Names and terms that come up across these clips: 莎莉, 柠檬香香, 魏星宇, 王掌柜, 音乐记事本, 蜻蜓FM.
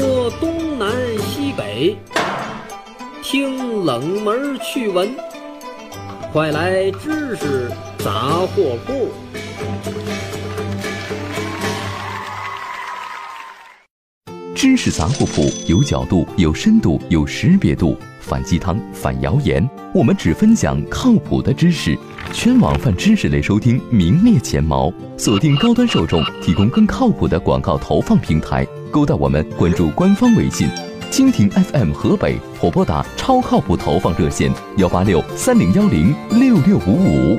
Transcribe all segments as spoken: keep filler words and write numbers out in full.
说东南西北，听冷门趣闻，快来知识杂货铺。知识杂货铺有角度、有深度、有识别度，反鸡汤、反谣言，我们只分享靠谱的知识。全网泛知识类收听名列前茅，锁定高端受众，提供更靠谱的广告投放平台。勾搭我们关注官方微信蜻蜓 F M 河北，或拨打超靠谱投放热线幺八六三零幺零六六五五。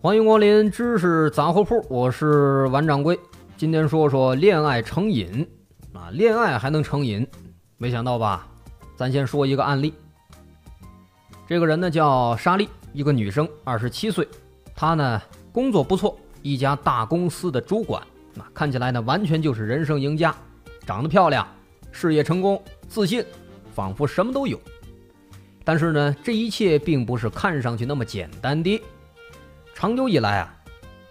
欢迎光临知识杂货铺，我是王掌柜。今天说说恋爱成瘾啊，恋爱还能成瘾，没想到吧？咱先说一个案例。这个人呢叫莎莉，一个女生，二十七岁。她呢工作不错，一家大公司的主管，那看起来呢完全就是人生赢家，长得漂亮，事业成功，自信，仿佛什么都有。但是呢，这一切并不是看上去那么简单的。长久以来啊，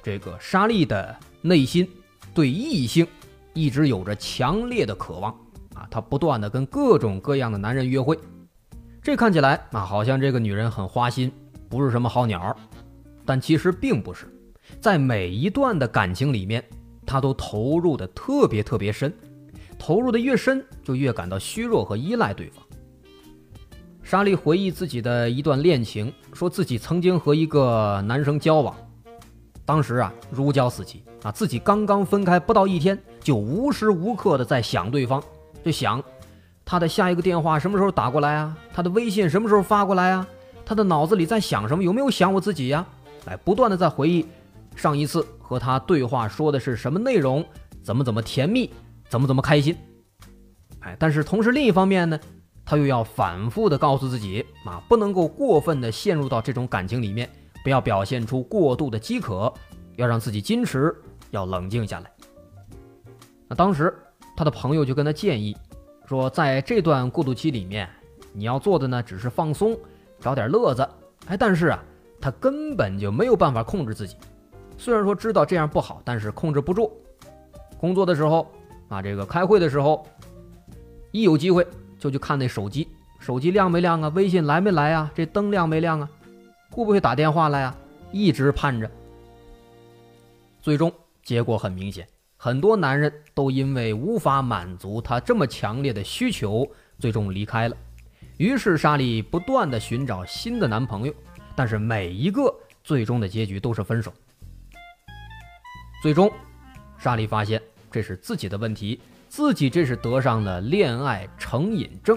这个莎莉的内心对异性一直有着强烈的渴望啊，她不断的跟各种各样的男人约会。这看起来啊，好像这个女人很花心，不是什么好鸟，但其实并不是。在每一段的感情里面，她都投入的特别特别深，投入的越深，就越感到虚弱和依赖对方。莎莉回忆自己的一段恋情，说自己曾经和一个男生交往，当时啊如胶似漆啊，自己刚刚分开不到一天，就无时无刻的在想对方，就想他的下一个电话什么时候打过来啊？他的微信什么时候发过来啊？他的脑子里在想什么？有没有想我自己呀、啊？哎，不断的在回忆上一次和他对话说的是什么内容，怎么怎么甜蜜，怎么怎么开心。哎，但是同时另一方面呢，他又要反复的告诉自己啊，不能够过分的陷入到这种感情里面，不要表现出过度的饥渴，要让自己矜持，要冷静下来。那当时他的朋友就跟他建议。说在这段过渡期里面，你要做的呢只是放松，找点乐子。哎，但是啊，他根本就没有办法控制自己。虽然说知道这样不好，但是控制不住。工作的时候啊，这个开会的时候，一有机会就去看那手机，手机亮没亮啊？微信来没来啊？这灯亮没亮啊？会不会打电话来啊？一直盼着。最终结果很明显。很多男人都因为无法满足他这么强烈的需求，最终离开了。于是莎莉不断的寻找新的男朋友，但是每一个最终的结局都是分手。最终莎莉发现这是自己的问题，自己这是得上了恋爱成瘾症。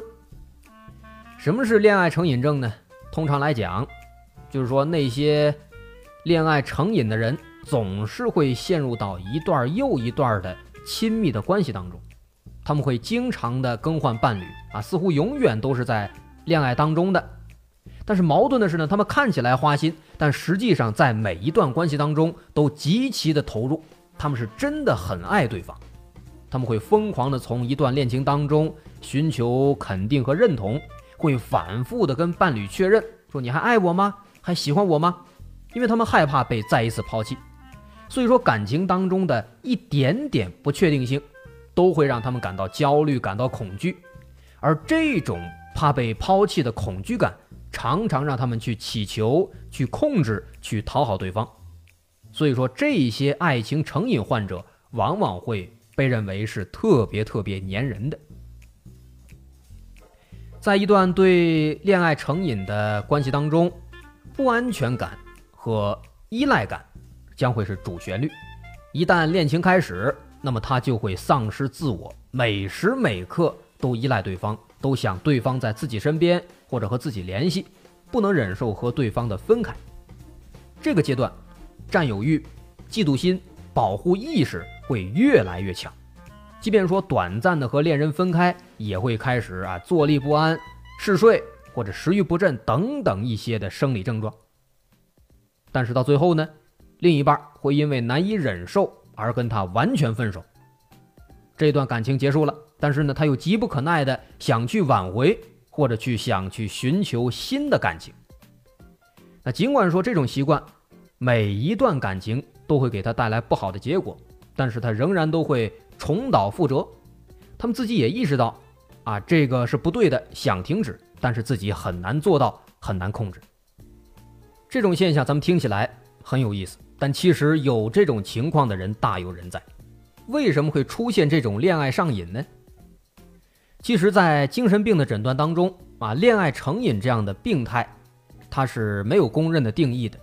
什么是恋爱成瘾症呢？通常来讲，就是说那些恋爱成瘾的人总是会陷入到一段又一段的亲密的关系当中，他们会经常的更换伴侣啊，似乎永远都是在恋爱当中的。但是矛盾的是呢，他们看起来花心，但实际上在每一段关系当中都极其的投入，他们是真的很爱对方。他们会疯狂的从一段恋情当中寻求肯定和认同，会反复的跟伴侣确认，说你还爱我吗？还喜欢我吗？因为他们害怕被再一次抛弃。所以说感情当中的一点点不确定性都会让他们感到焦虑，感到恐惧，而这种怕被抛弃的恐惧感常常让他们去祈求，去控制，去讨好对方。所以说这些爱情成瘾患者往往会被认为是特别特别粘人的。在一段对恋爱成瘾的关系当中，不安全感和依赖感将会是主旋律。一旦恋情开始，那么他就会丧失自我，每时每刻都依赖对方，都想对方在自己身边或者和自己联系，不能忍受和对方的分开。这个阶段，占有欲、嫉妒心、保护意识会越来越强，即便说短暂的和恋人分开，也会开始啊坐立不安、嗜睡或者食欲不振等等一些的生理症状。但是到最后呢，另一半会因为难以忍受而跟他完全分手。这段感情结束了，但是呢，他又急不可耐的想去挽回，或者去想去寻求新的感情。那尽管说这种习惯，每一段感情都会给他带来不好的结果，但是他仍然都会重蹈覆辙，他们自己也意识到啊，这个是不对的，想停止，但是自己很难做到，很难控制。这种现象咱们听起来很有意思，但其实有这种情况的人大有人在。为什么会出现这种恋爱上瘾呢？其实在精神病的诊断当中啊，恋爱成瘾这样的病态它是没有公认的定义的，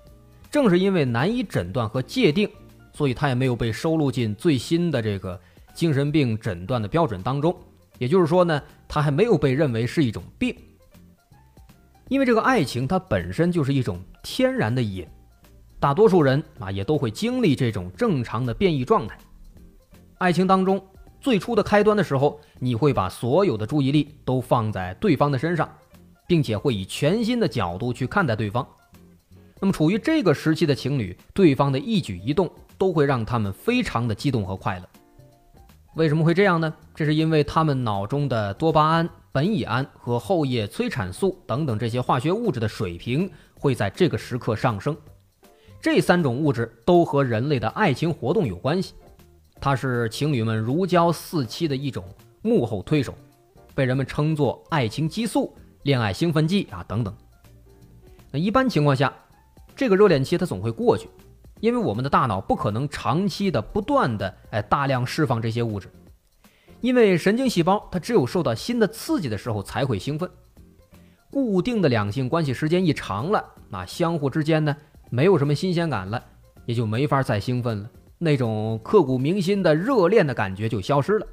正是因为难以诊断和界定，所以它也没有被收录进最新的这个精神病诊断的标准当中。也就是说呢，它还没有被认为是一种病。因为这个爱情它本身就是一种天然的瘾，大多数人啊也都会经历这种正常的变异状态。爱情当中最初的开端的时候，你会把所有的注意力都放在对方的身上，并且会以全新的角度去看待对方。那么处于这个时期的情侣，对方的一举一动都会让他们非常的激动和快乐。为什么会这样呢？这是因为他们脑中的多巴胺、苯乙胺和后叶催产素等等这些化学物质的水平会在这个时刻上升。这三种物质都和人类的爱情活动有关系，它是情侣们如胶似漆的一种幕后推手，被人们称作爱情激素、恋爱兴奋剂啊等等。那一般情况下，这个热恋期它总会过去，因为我们的大脑不可能长期的不断的哎大量释放这些物质，因为神经细胞它只有受到新的刺激的时候才会兴奋。固定的两性关系时间一长了，那相互之间呢没有什么新鲜感了，也就没法再兴奋了，那种刻骨铭心的热恋的感觉就消失了。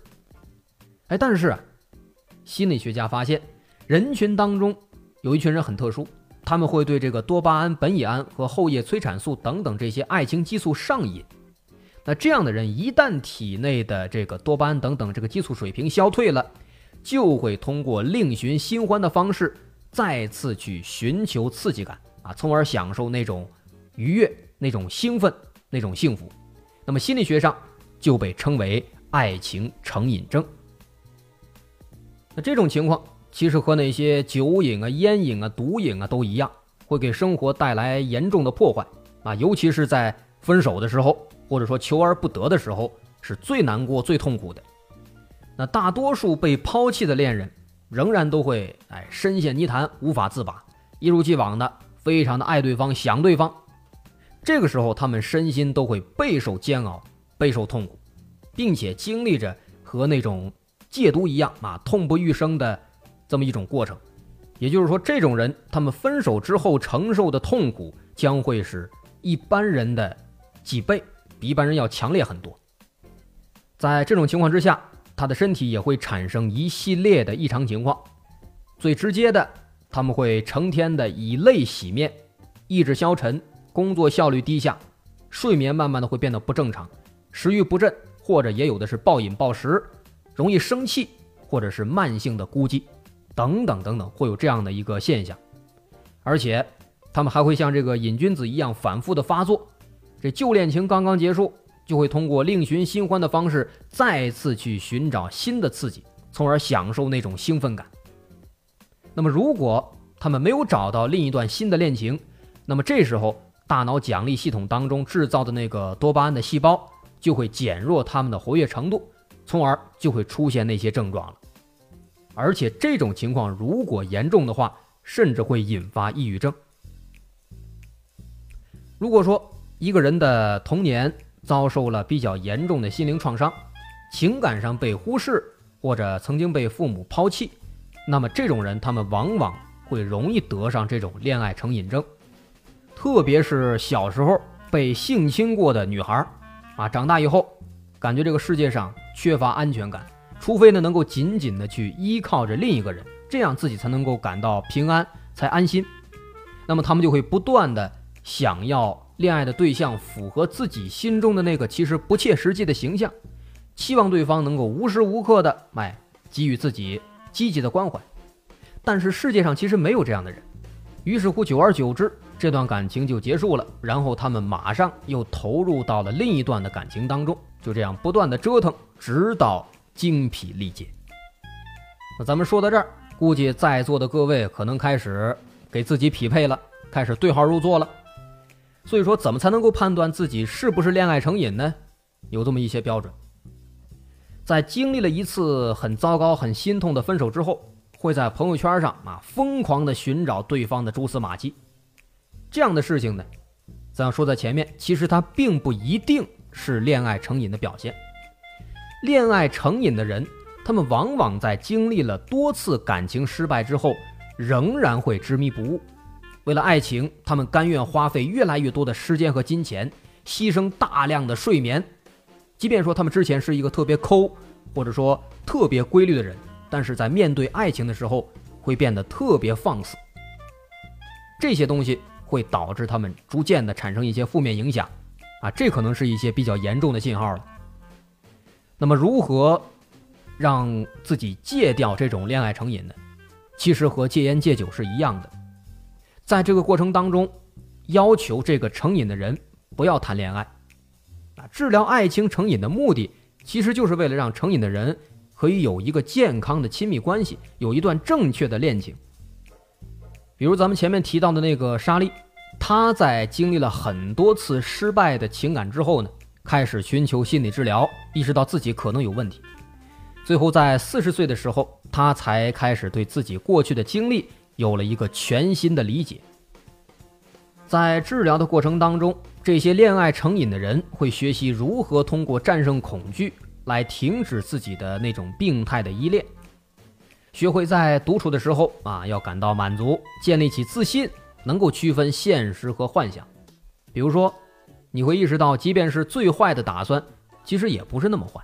哎，但是啊，心理学家发现人群当中有一群人很特殊，他们会对这个多巴胺、苯乙胺和后叶催产素等等这些爱情激素上瘾。那这样的人一旦体内的这个多巴胺等等这个激素水平消退了，就会通过另寻新欢的方式再次去寻求刺激感啊，从而享受那种愉悦、那种兴奋、那种幸福。那么心理学上就被称为爱情成瘾症。那这种情况其实和那些酒瘾啊、烟瘾啊、毒瘾啊都一样，会给生活带来严重的破坏啊，尤其是在分手的时候，或者说求而不得的时候，是最难过、最痛苦的。那大多数被抛弃的恋人仍然都会哎深陷泥潭，无法自拔，一如既往的非常的爱对方、想对方。这个时候他们身心都会备受煎熬、备受痛苦，并且经历着和那种戒毒一样啊痛不欲生的这么一种过程。也就是说，这种人他们分手之后承受的痛苦将会是一般人的几倍，比一般人要强烈很多。在这种情况之下，他的身体也会产生一系列的异常情况。最直接的，他们会成天的以泪洗面，意志消沉，工作效率低下，睡眠慢慢的会变得不正常，食欲不振，或者也有的是暴饮暴食，容易生气，或者是慢性的孤寂等等等等，会有这样的一个现象。而且他们还会像这个瘾君子一样反复的发作，这旧恋情刚刚结束，就会通过另寻新欢的方式再次去寻找新的刺激，从而享受那种兴奋感。那么如果他们没有找到另一段新的恋情，那么这时候大脑奖励系统当中制造的那个多巴胺的细胞就会减弱他们的活跃程度，从而就会出现那些症状了。而且这种情况如果严重的话，甚至会引发抑郁症。如果说一个人的童年遭受了比较严重的心灵创伤，情感上被忽视，或者曾经被父母抛弃，那么这种人他们往往会容易得上这种恋爱成瘾症。特别是小时候被性侵过的女孩啊，长大以后感觉这个世界上缺乏安全感，除非呢能够紧紧的去依靠着另一个人，这样自己才能够感到平安，才安心。那么他们就会不断的想要恋爱的对象符合自己心中的那个其实不切实际的形象，期望对方能够无时无刻的哎给予自己积极的关怀。但是世界上其实没有这样的人，于是乎久而久之这段感情就结束了，然后他们马上又投入到了另一段的感情当中，就这样不断的折腾，直到精疲力竭。那咱们说到这儿，估计在座的各位可能开始给自己匹配了，开始对号入座了。所以说怎么才能够判断自己是不是恋爱成瘾呢？有这么一些标准。在经历了一次很糟糕、很心痛的分手之后，会在朋友圈上啊疯狂的寻找对方的蛛丝马迹。这样的事情呢，咱说在前面，其实它并不一定是恋爱成瘾的表现。恋爱成瘾的人，他们往往在经历了多次感情失败之后，仍然会执迷不悟。为了爱情，他们甘愿花费越来越多的时间和金钱，牺牲大量的睡眠。即便说他们之前是一个特别抠，或者说特别规律的人，但是在面对爱情的时候，会变得特别放肆。这些东西会导致他们逐渐的产生一些负面影响，啊，这可能是一些比较严重的信号了。那么如何让自己戒掉这种恋爱成瘾呢？其实和戒烟戒酒是一样的。在这个过程当中，要求这个成瘾的人不要谈恋爱。啊，治疗爱情成瘾的目的，其实就是为了让成瘾的人可以有一个健康的亲密关系，有一段正确的恋情。比如咱们前面提到的那个莎莉，她在经历了很多次失败的情感之后呢，开始寻求心理治疗，意识到自己可能有问题。最后在四十岁的时候，她才开始对自己过去的经历有了一个全新的理解。在治疗的过程当中，这些恋爱成瘾的人会学习如何通过战胜恐惧来停止自己的那种病态的依恋，学会在独处的时候啊要感到满足，建立起自信，能够区分现实和幻想。比如说，你会意识到即便是最坏的打算，其实也不是那么坏。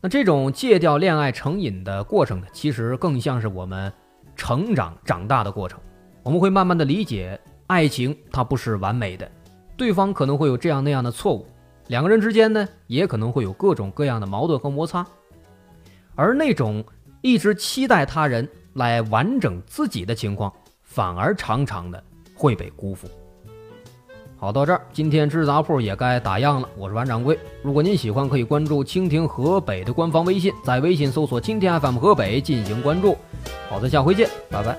那这种戒掉恋爱成瘾的过程呢，其实更像是我们成长长大的过程。我们会慢慢的理解，爱情它不是完美的，对方可能会有这样那样的错误，两个人之间呢也可能会有各种各样的矛盾和摩擦。而那种一直期待他人来完整自己的情况，反而常常的会被辜负。好，到这儿今天知识杂铺也该打烊了。我是王掌柜，如果您喜欢可以关注蜻蜓河北的官方微信，在微信搜索蜻蜓 F M 河北进行关注。好的，下回见，拜拜。